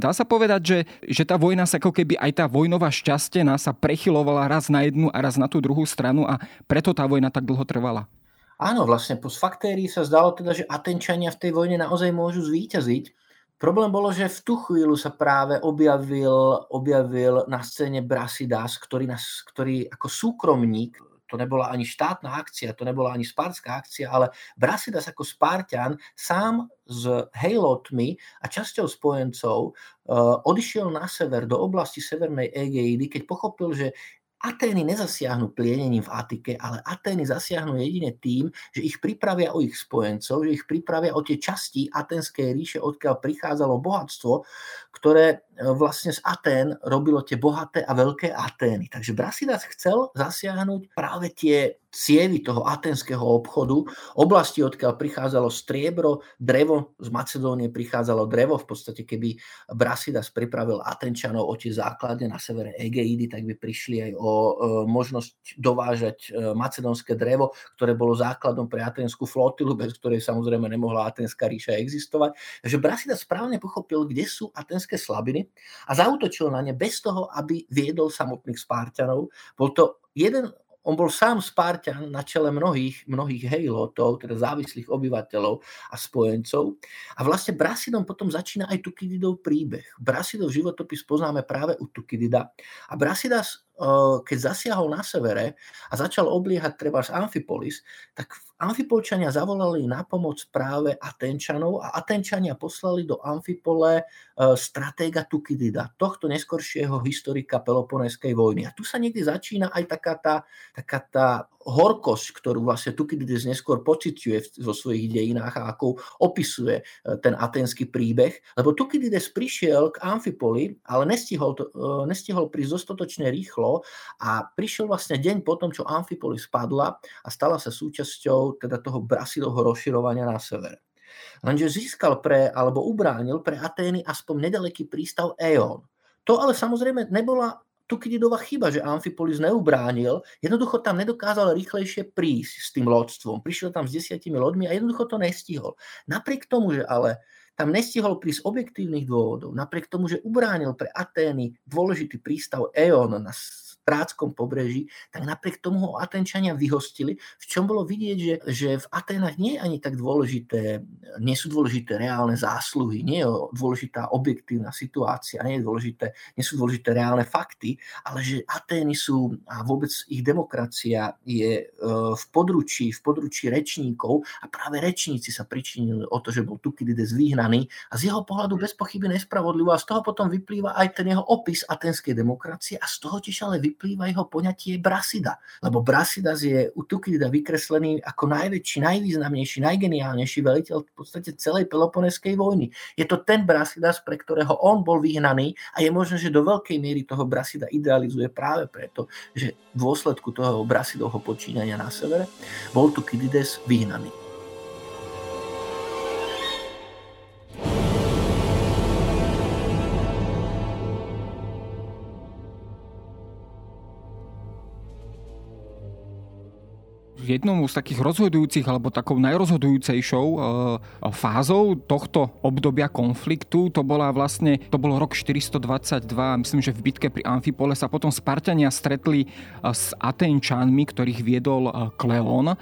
Dá sa povedať, že, že tá vojna sa ako keby aj tá vojnová šťastená sa prechylovala raz na jednu a raz na tú druhú stranu a preto tá vojna tak dlho trvala. Áno, vlastne po Sfaktérii sa zdalo teda, že Atenčania v tej vojne naozaj môžu zvíťaziť. Problém bolo, že v tú chvíľu sa práve objavil, objavil na scéne Brasidas, ktorý, nás, ktorý ako súkromník, to nebola ani štátna akcia, to nebola ani spartská akcia, ale Brasidas ako Spartan sám s hejlotmi a časťou spojencov uh, odišiel na sever do oblasti severnej Egeidy, keď pochopil, že Atény nezasiahnu plienením v Atike, ale Atény zasiahnu jedine tým, že ich pripravia o ich spojencov, že ich pripravia o tie časti Aténskej ríše, odkiaľ prichádzalo bohatstvo, ktoré vlastne z Atén robilo tie bohaté a veľké Atény. Takže Brasidas chcel zasiahnuť práve tie cievy toho aténského obchodu, oblasti, odkiaľ prichádzalo striebro, drevo, z Macedónie prichádzalo drevo, v podstate keby Brasidas pripravil Atenčanov o tie základne na severe Egeidy, tak by prišli aj o možnosť dovážať macedónske drevo, ktoré bolo základom pre aténsku flotilu, bez ktorej samozrejme nemohla Atenská ríša existovať. Takže Brasidas správne pochopil, kde sú aténske slabiny Sparty a zaútočil na ne bez toho, aby viedol samotných Spartanov. Bol to jeden, on bol sám Spartan na čele mnohých, mnohých hejlotov, teda závislých obyvateľov a spojencov. A vlastne Brasidom potom začína aj Tukididov príbeh. Brasidov životopis poznáme práve u Tukidida. A Brasida, keď zasiahol na severe a začal obliehať trebárs Amfipolis, tak Amfipolčania zavolali na pomoc práve Atenčanov a Atenčania poslali do Amfipole stratéga Tukidida, tohto neskoršieho historika Peloponéskej vojny. A tu sa niekde začína aj taká tá, taká tá horkosť, ktorú vlastne Tukidides neskôr pociťuje vo svojich dejinách a ako opisuje ten aténsky príbeh, lebo Tukidides prišiel k Amfipoli, ale nestihol, to, nestihol prísť dostatočne rýchlo a prišiel vlastne deň potom, čo Amfipolis spadla a stala sa súčasťou teda toho Brasidovho rozširovania na sever. Lenže získal pre, alebo ubránil pre Atény aspoň nedaleký prístav Eion. To ale samozrejme nebola Tukididova chyba, že Amfipolis neubránil, jednoducho tam nedokázal rýchlejšie prísť s tým lodstvom. Prišiel tam s desiatimi lodmi a jednoducho to nestihol. Napriek tomu, že ale tam nestihol prísť objektívnych dôvodov, napriek tomu, že ubránil pre Atény dôležitý prístav Eion na Tráckom pobreží, tak napriek tomu ho Atenčania vyhostili, v čom bolo vidieť, že, že v Aténach nie je ani tak dôležité, nie sú dôležité reálne zásluhy, nie je dôležitá objektívna situácia, nie je dôležité, nie sú dôležité reálne fakty, ale že Atény sú a vôbec ich demokracia je v područí, v područí rečníkov a práve rečníci sa pričinili o to, že bol Tukidides vyhnaný a z jeho pohľadu bez pochyby nespravodlivo a z toho potom vyplýva aj ten jeho opis aténskej demokracie a z toho tiež ale vyplýva jeho poňatie Brasida. Lebo Brasidas je u Tukidida vykreslený ako najväčší, najvýznamnejší, najgeniálnejší veliteľ v podstate celej Peloponeskej vojny. Je to ten Brasidas, pre ktorého on bol vyhnaný a je možné, že do veľkej miery toho Brasida idealizuje práve preto, že v dôsledku toho Brasidovho počínania na severe bol Tukidides vyhnaný. Jednou z takých rozhodujúcich alebo takou najrozhodujúcejšou e, fázou tohto obdobia konfliktu to bola vlastne, to bol rok štyristodvadsaťdva, myslím, že v bitke pri Amfipole sa potom Spartania stretli s Atenčanmi, ktorých viedol Kleon. E,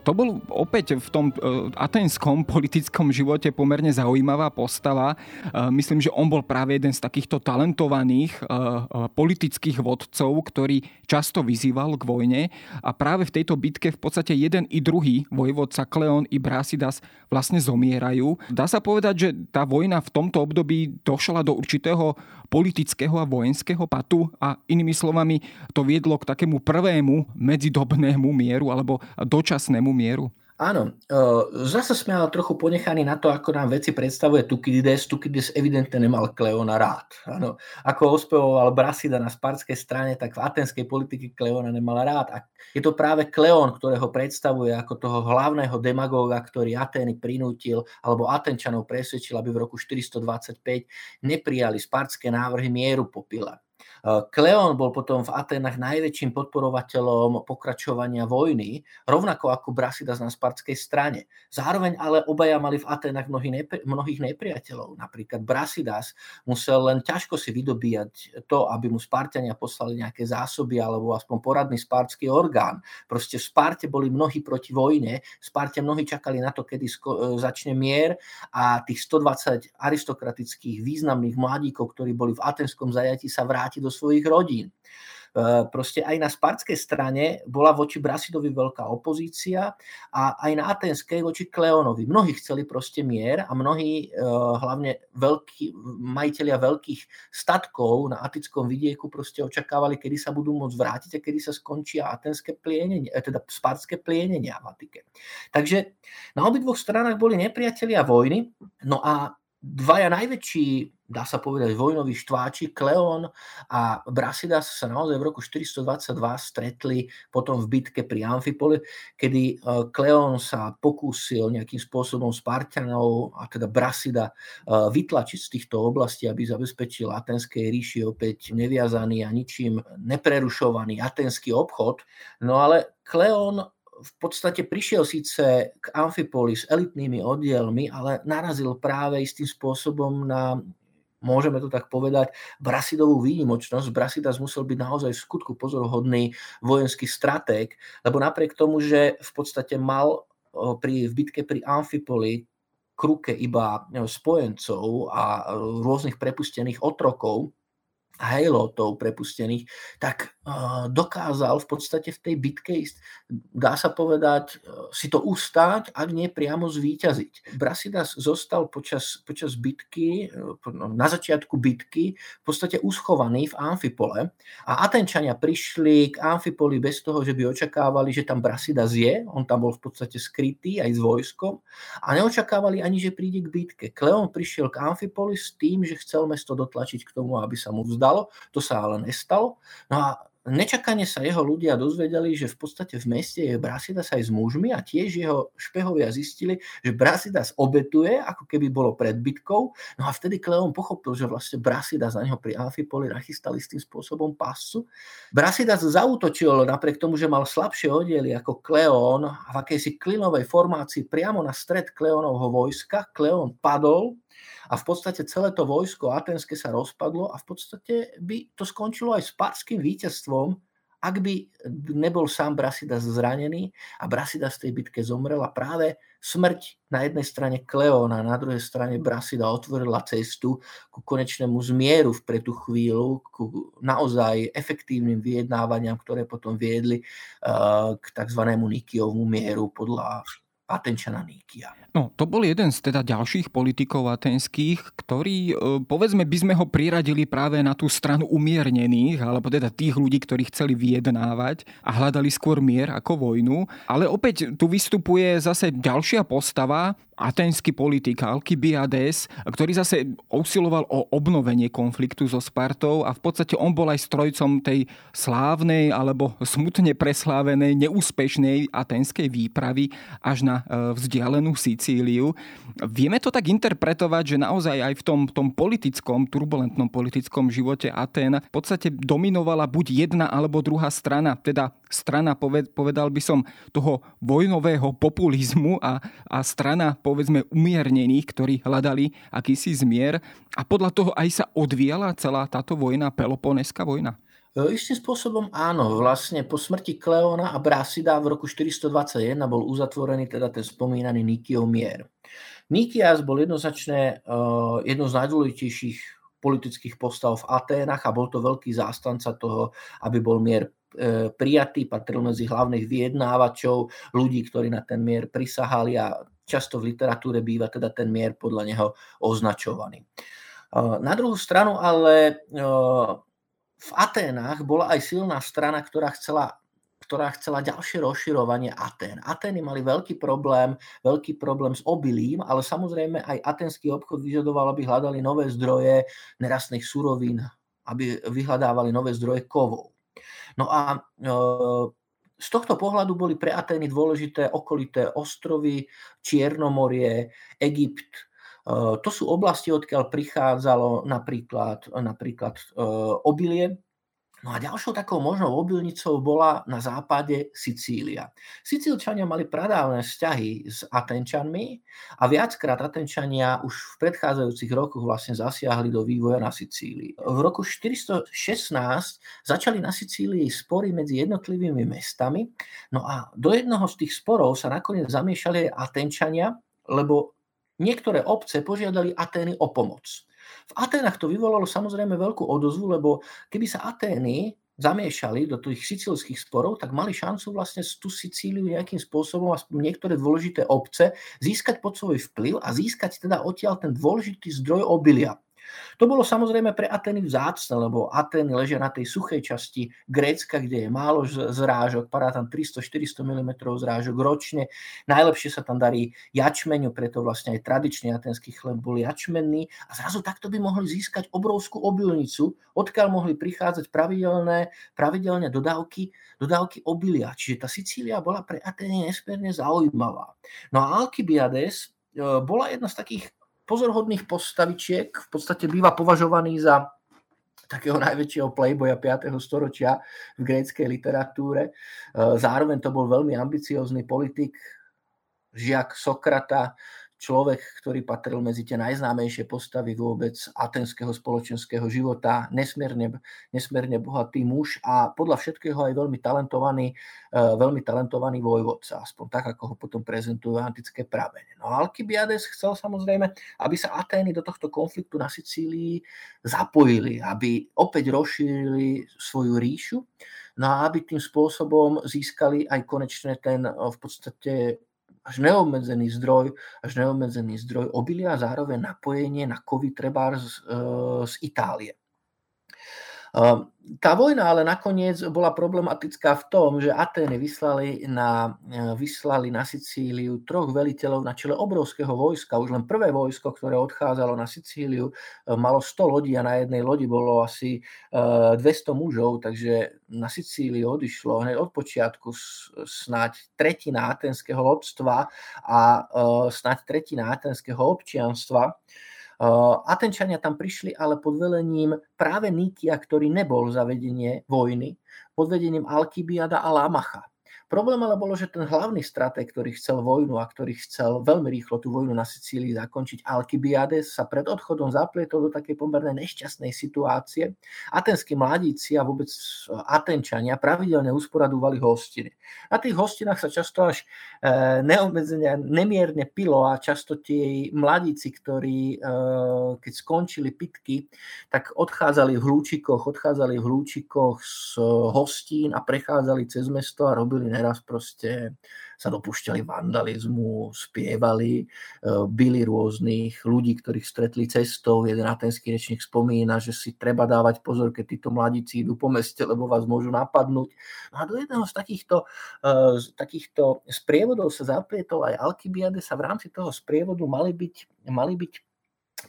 to bol opäť v tom e, atenskom politickom živote pomerne zaujímavá postava. E, myslím, že on bol práve jeden z takýchto talentovaných e, e, politických vodcov, ktorý často vyzýval k vojne a práve v tejto bitke v V podstate jeden i druhý, vojvodca Kleon i Brasidas, vlastne zomierajú. Dá sa povedať, že tá vojna v tomto období došla do určitého politického a vojenského patu a inými slovami to viedlo k takému prvému medzidobnému mieru alebo dočasnému mieru. Áno, zase sme ale trochu ponechaní na to, ako nám veci predstavuje Tukidides. Tukidides evidentne nemal Kleona rád. Áno, ako ospevoval Brasida na spartskej strane, tak v aténskej politike Kleona nemal rád. A je to práve Kleon, ktorého predstavuje ako toho hlavného demagóga, ktorý Atény prinútil, alebo Atenčanov presvedčil, aby v roku štyristodvadsaťpäť neprijali spartské návrhy mieru Popila. Kleon bol potom v Aténach najväčším podporovateľom pokračovania vojny, rovnako ako Brasidas na spartskej strane. Zároveň ale obaja mali v Aténach mnohých nepriateľov. Napríklad Brasidas musel len ťažko si vydobíjať to, aby mu Spartania poslali nejaké zásoby alebo aspoň poradný spartský orgán. Proste v Sparte boli mnohí proti vojne, v Sparte mnohí čakali na to, kedy začne mier a tých stodvadsať aristokratických významných mladíkov, ktorí boli v atenskom zajatí, sa vráti do svojich rodín. Proste aj na spartskej strane bola voči Brasidovi veľká opozícia a aj na aténskej voči Kleonovi. Mnohí chceli proste mier a mnohí, hlavne veľkí, majitelia veľkých statkov na attickom vidieku proste očakávali, kedy sa budú môcť vrátiť a kedy sa skončia aténske plienenia, teda spartské plienenia v Atike. Takže na obidvoch stranách boli nepriatelia vojny, no a dvaja najväčší, dá sa povedať, vojnoví štváči, Kleon a Brasidas sa naozaj v roku štyristodvadsaťdva stretli potom v bitke pri Amfipole, kedy Kleon sa pokúsil nejakým spôsobom Spartanov a teda Brasida vytlačiť z týchto oblastí, aby zabezpečil aténskej ríši opäť neviazaný a ničím neprerušovaný aténsky obchod. No ale Kleon v podstate prišiel síce k Amfipoli s elitnými oddielmi, ale narazil práve istým spôsobom na môžeme to tak povedať, Brasidovú výnimočnosť. Brasidas musel byť naozaj v skutku pozoruhodný vojenský stratég, lebo napriek tomu, že v podstate mal pri, v bitke pri Amfipoli k ruke iba spojencov a rôznych prepustených otrokov, hejlotov prepustených, tak dokázal v podstate v tej bitke, dá sa povedať, si to ustáť, ak nie priamo zvíťaziť. Brasidas zostal počas, počas bitky, na začiatku bitky, v podstate uschovaný v Amfipole a Atenčania prišli k Amfipoli bez toho, že by očakávali, že tam Brasidas je, on tam bol v podstate skrytý aj s vojskom a neočakávali ani, že príde k bitke. Kleon prišiel k Amfipoli s tým, že chcel mesto dotlačiť k tomu, aby sa mu vzdal. To sa ale nestalo. No a nečakane sa jeho ľudia dozvedeli, že v podstate v meste je Brasidas aj s mužmi a tiež jeho špehovia zistili, že Brasidas obetuje, ako keby bolo pred bitkou. No a vtedy Kleon pochopil, že vlastne Brasidas na neho pri Amfipoli nachystali s tým spôsobom pascu. Brasidas zaútočil napriek tomu, že mal slabšie oddiely ako Kleon a v akejsi klinovej formácii priamo na stred Kleonovho vojska. Kleon padol a v podstate celé to vojsko aténske sa rozpadlo a v podstate by to skončilo aj s spartským víťazstvom, ak by nebol sám Brasidas zranený a Brasidas v tej bitke zomrel a práve smrť na jednej strane Kleona, na druhej strane Brasida otvorila cestu ku konečnému zmieru pre tú chvíľu, ku naozaj efektívnym vyjednávaniam, ktoré potom viedli uh, k tzv. Nikiovomu mieru podľa Atenčana Níkia. No, to bol jeden z teda ďalších politikov aténskych, ktorý, povedzme, by sme ho priradili práve na tú stranu umiernených, alebo teda tých ľudí, ktorí chceli vyjednávať a hľadali skôr mier ako vojnu. Ale opäť tu vystupuje zase ďalšia postava, aténsky politik Alkibiades, ktorý zase usiloval o obnovenie konfliktu so Spartou a v podstate on bol aj strojcom tej slávnej alebo smutne preslávenej, neúspešnej aténskej výpravy až na vzdialenú Sicíliu. Vieme to tak interpretovať, že naozaj aj v tom, tom politickom, turbulentnom politickom živote Atén v podstate dominovala buď jedna alebo druhá strana, teda strana, povedal by som, toho vojnového populizmu a, a strana povedzme umiernených, ktorí hľadali akýsi zmier a podľa toho aj sa odvíjala celá táto vojna, Peloponéská vojna. Istým spôsobom áno, vlastne po smrti Kleona a Brasida v roku štyristodvadsaťjeden bol uzatvorený teda ten spomínaný Níkiov mier. Níkias bol jednoznačne uh, jednou z najdôležitejších politických postav v Aténach a bol to veľký zástanca toho, aby bol mier uh, prijatý, patril medzi hlavných vyjednávačov, ľudí, ktorí na ten mier prisahali a často v literatúre býva teda ten mier podľa neho označovaný. Uh, na druhú stranu ale uh, v Aténach bola aj silná strana, ktorá chcela, ktorá chcela ďalšie rozširovanie Atén. Atény mali veľký problém, veľký problém s obilím, ale samozrejme aj aténsky obchod vyžadoval, aby hľadali nové zdroje nerastných surovín, aby vyhľadávali nové zdroje kovov. No a e- Z tohto pohľadu boli pre Atény dôležité okolité ostrovy, Čiernomorie, Egypt. To sú oblasti, odkiaľ prichádzalo napríklad, napríklad obilie. No a ďalšou takou možnou obilnicou bola na západe Sicília. Sicílčania mali pradávne vzťahy s Atenčanmi a viackrát Atenčania už v predchádzajúcich rokoch vlastne zasiahli do vývoja na Sicílii. V roku štyristošestnásť začali na Sicílii spory medzi jednotlivými mestami, no a do jednoho z tých sporov sa nakoniec zamiešali Atenčania, lebo niektoré obce požiadali Atény o pomoc. V Aténach to vyvolalo samozrejme veľkú odozvu, lebo keby sa Atény zamiešali do tých sicílskych sporov, tak mali šancu vlastne tú Sicíliu nejakým spôsobom a niektoré dôležité obce získať pod svoj vplyv a získať teda odtiaľ ten dôležitý zdroj obilia. To bolo samozrejme pre Atény vzácne, lebo Atény ležia na tej suchej časti Grécka, kde je málo zrážok, padá tam tristo až štyristo milimetrov zrážok ročne. Najlepšie sa tam darí jačmeniu, preto vlastne aj tradičný aténsky chleb bol jačmenný a zrazu takto by mohli získať obrovskú obilnicu, odkiaľ mohli prichádzať pravidelné, pravidelné dodávky, dodávky obilia. Čiže tá Sicília bola pre Atény nesmierne zaujímavá. No a Alkibiades bola jedna z takých pozorhodných postavičiek, v podstate býva považovaný za takého najväčšieho playboya piateho storočia v gréckej literatúre. Zároveň to bol veľmi ambiciózny politik, žiak Sokrata, človek, ktorý patril medzi tie najznámejšie postavy vôbec aténskeho spoločenského života, nesmierne, nesmierne bohatý muž a podľa všetkého aj veľmi talentovaný, veľmi talentovaný vojvodca, aspoň tak, ako ho potom prezentujú antické pramene. No a Alkibiades chcel samozrejme, aby sa Atény do tohto konfliktu na Sicílii zapojili, aby opäť rozšírili svoju ríšu, no a aby tým spôsobom získali aj konečne ten v podstate až neobmedzený zdroj, až neobmedzený zdroj obilia a zároveň napojenie na kovy trebár z, z Itálie. Tá vojna ale nakoniec bola problematická v tom, že Atény vyslali na, vyslali na Sicíliu troch veliteľov na čele obrovského vojska. Už len prvé vojsko, ktoré odchádzalo na Sicíliu, malo sto lodí a na jednej lodi bolo asi dvesto mužov, takže na Sicíliu odišlo hneď od počiatku snáď tretina aténskeho lodstva a snáď tretina aténskeho občianstva. Atenčania tam prišli ale pod velením práve Nikia, ktorý nebol za vedenie vojny, pod vedením Alkibiada a Lamacha. Problém ale bolo, že ten hlavný stratég, ktorý chcel vojnu a ktorý chcel veľmi rýchlo tú vojnu na Sicílii zakončiť, Alkibiades, sa pred odchodom zaplietol do takej pomerne nešťastnej situácie. Aténski mladíci a vôbec Atenčania pravidelne usporadúvali hostiny. Na tých hostinách sa často až neobmedzenia nemierne pilo a často tie mladíci, ktorí keď skončili pitky, tak odchádzali v hlúčikoch, odchádzali v hlúčikoch z hostín a prechádzali cez mesto a robili neraz proste, sa dopúšťali vandalizmu, spievali, byli rôznych ľudí, ktorých stretli cestou. Jeden aténsky rečník spomína, že si treba dávať pozor, keď títo mladíci idú po meste, lebo vás môžu napadnúť. No a do jedného z takýchto, z takýchto sprievodov sa zaprietol aj Alkibiades a v rámci toho sprievodu mali byť, mali byť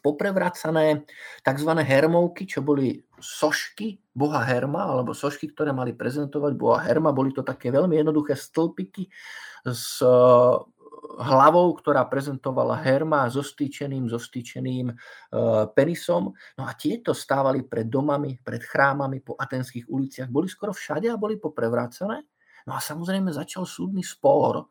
poprevracané tzv. Hermovky, čo boli sošky boha Herma, alebo sošky, ktoré mali prezentovať boha Herma. Boli to také veľmi jednoduché stĺpiky s hlavou, ktorá prezentovala Herma, so stýčeným, so stýčeným penisom. No a tieto stávali pred domami, pred chrámami, po aténskych uliciach. Boli skoro všade a boli poprevracané. No a samozrejme začal súdny spor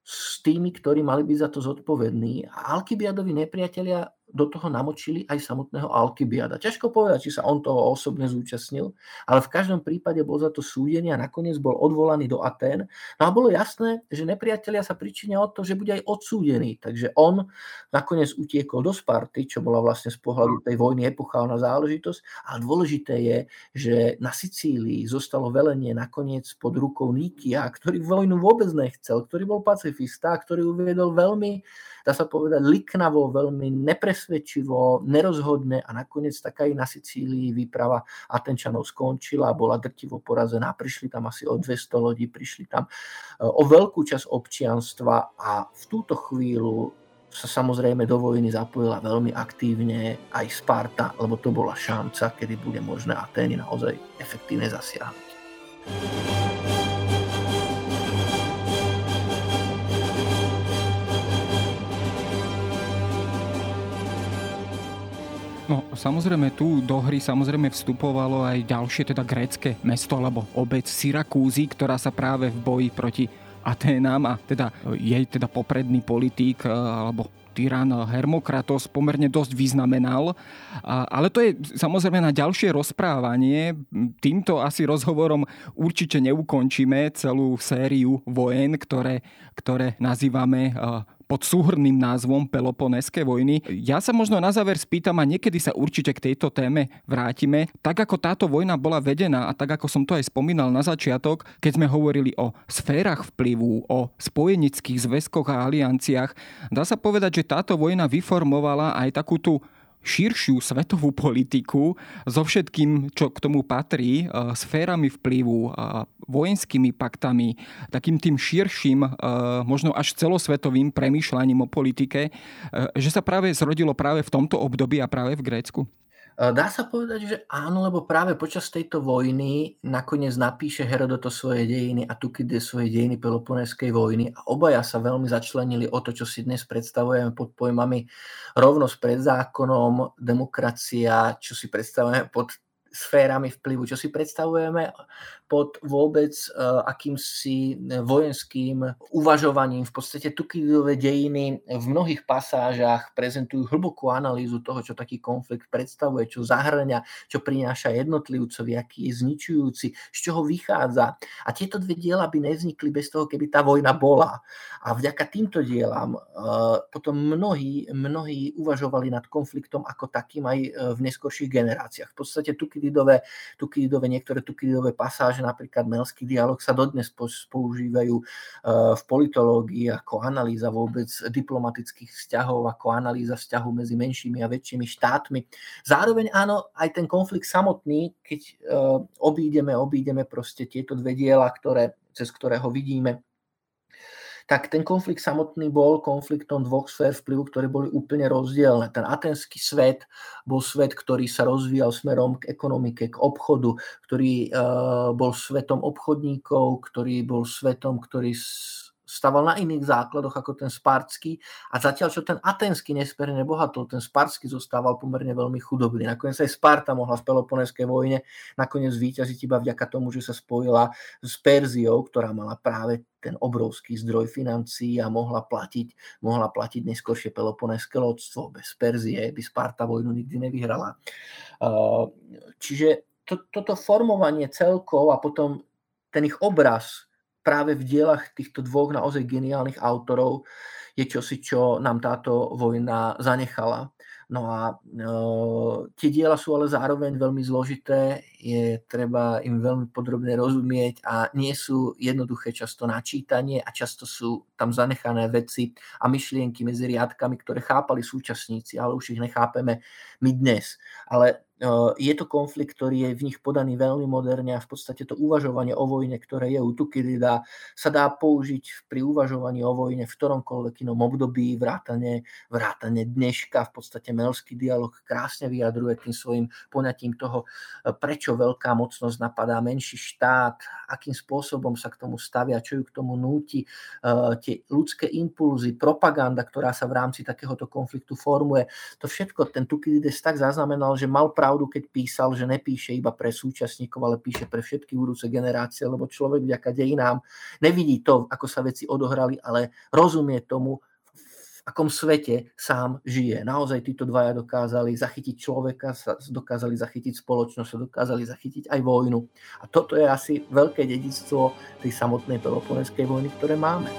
s tými, ktorí mali byť za to zodpovední. A Alkibiadovi nepriatelia do toho namočili aj samotného Alkibiada. Ťažko povedať, či sa on toho osobne zúčastnil, ale v každom prípade bol za to súdený a nakoniec bol odvolaný do Atén. No a bolo jasné, že nepriatelia sa pričinia o to, že bude aj odsúdený. Takže on nakoniec utiekol do Sparty, čo bola vlastne z pohľadu tej vojny epochálna záležitosť. Ale dôležité je, že na Sicílii zostalo velenie nakoniec pod rukou Nikia, ktorý vojnu vôbec nechcel, ktorý bol pacifista, ktorý uviedol veľmi, dá sa povedať, liknavo, veľmi nepresvedčivo, nerozhodne a nakoniec taká i na Sicílii výprava Atenčanov skončila, bola drtivo porazená. Prišli tam asi o dvesto lodí, prišli tam o veľkú časť občianstva a v túto chvíľu sa samozrejme do vojny zapojila veľmi aktívne aj Sparta, lebo to bola šanca, kedy bude možné Atény naozaj efektívne zasiahnuť. No, samozrejme, tu do hry samozrejme vstupovalo aj ďalšie, teda grécke mesto alebo obec Syrakúzy, ktorá sa práve v boji proti Aténám a teda jej teda popredný politík alebo tyran Hermokratos pomerne dosť vyznamenal. A, ale to je samozrejme na ďalšie rozprávanie. Týmto asi rozhovorom určite neukončíme celú sériu vojen, ktoré, ktoré nazývame pod súhrnným názvom Peloponéskej vojny. Ja sa možno na záver spýtam a niekedy sa určite k tejto téme vrátime. Tak ako táto vojna bola vedená a tak ako som to aj spomínal na začiatok, keď sme hovorili o sférach vplyvu, o spojeneckých zväzkoch a alianciách, dá sa povedať, že táto vojna vyformovala aj takú tú širšiu svetovú politiku so všetkým, čo k tomu patrí, sférami vplyvu, vojenskými paktami, takým tým širším, možno až celosvetovým premýšľaním o politike, že sa práve zrodilo práve v tomto období a práve v Grécku? Dá sa povedať, že áno, lebo práve počas tejto vojny nakoniec napíše Herodotos svoje dejiny a Thukydides svoje dejiny Peloponéskej vojny a obaja sa veľmi začlenili o to, čo si dnes predstavujeme pod pojmami rovnosť pred zákonom, demokracia, čo si predstavujeme pod sférami vplyvu, čo si predstavujeme pod vôbec uh, akýmsi vojenským uvažovaním. V podstate Tukididove dejiny v mnohých pasážach prezentujú hlbokú analýzu toho, čo taký konflikt predstavuje, čo zahŕňa, čo prináša jednotlivcovi, aký je zničujúci, z čoho vychádza. A tieto dve diela by nevznikli bez toho, keby tá vojna bola. A vďaka týmto dielam uh, potom mnohí, mnohí uvažovali nad konfliktom ako takým aj v neskorších generáciách. V podstate Tukididove Tukididové, Tukididové, niektoré Tukididové pasáže, napríklad Melský dialog, sa dodnes používajú v politológii ako analýza vôbec diplomatických vzťahov, ako analýza vzťahu medzi menšími a väčšími štátmi. Zároveň áno, aj ten konflikt samotný, keď obídeme, obídeme proste tieto dve diela, ktoré, cez ktorého vidíme, tak ten konflikt samotný bol konfliktom dvoch sfér vplyvu, ktoré boli úplne rozdielne. Ten aténsky svet bol svet, ktorý sa rozvíjal smerom k ekonomike, k obchodu, ktorý bol svetom obchodníkov, ktorý bol svetom, ktorý staval na iných základoch ako ten spartský, a zatiaľ čo ten aténsky nesmierne bohatol, ten spartský zostával pomerne veľmi chudobný. Nakoniec aj Sparta mohla v Peloponéskej vojne nakoniec víťaziť iba vďaka tomu, že sa spojila s Perziou, ktorá mala práve ten obrovský zdroj financií a mohla platiť, mohla platiť neskoršie Peloponéske lodstvo. Bez Perzie by Sparta vojnu nikdy nevyhrala. Čiže to, toto formovanie celkov a potom ten ich obraz práve v dielach týchto dvoch naozaj geniálnych autorov je čosi, čo nám táto vojna zanechala. No a e, tie diela sú ale zároveň veľmi zložité, je treba im veľmi podrobne rozumieť a nie sú jednoduché často na čítanie a často sú tam zanechané veci a myšlienky medzi riadkami, ktoré chápali súčasníci, ale už ich nechápeme my dnes. Ale je to konflikt, ktorý je v nich podaný veľmi moderne a v podstate to uvažovanie o vojne, ktoré je u Tukidida, sa dá použiť pri uvažovaní o vojne v ktoromkoľvek inom období, vrátane, vrátane dneška. V podstate Melský dialog krásne vyjadruje tým svojim poňatím toho, prečo veľká mocnosť napadá menší štát, akým spôsobom sa k tomu stavia, čo ju k tomu núti, tie ľudské impulzy, propaganda, ktorá sa v rámci takéhoto konfliktu formuje. To všetko ten Tukidides tak zaznamenal, že mal pravdu, keď písal, že nepíše iba pre súčasníkov, ale píše pre všetky budúce generácie, lebo človek vďaka dejinám nevidí to, ako sa veci odohrali, ale rozumie tomu, v akom svete sám žije. Naozaj títo dvaja dokázali zachytiť človeka, dokázali zachytiť spoločnosť, dokázali zachytiť aj vojnu. A toto je asi veľké dedičstvo tej samotnej Peloponéskej vojny, ktoré máme.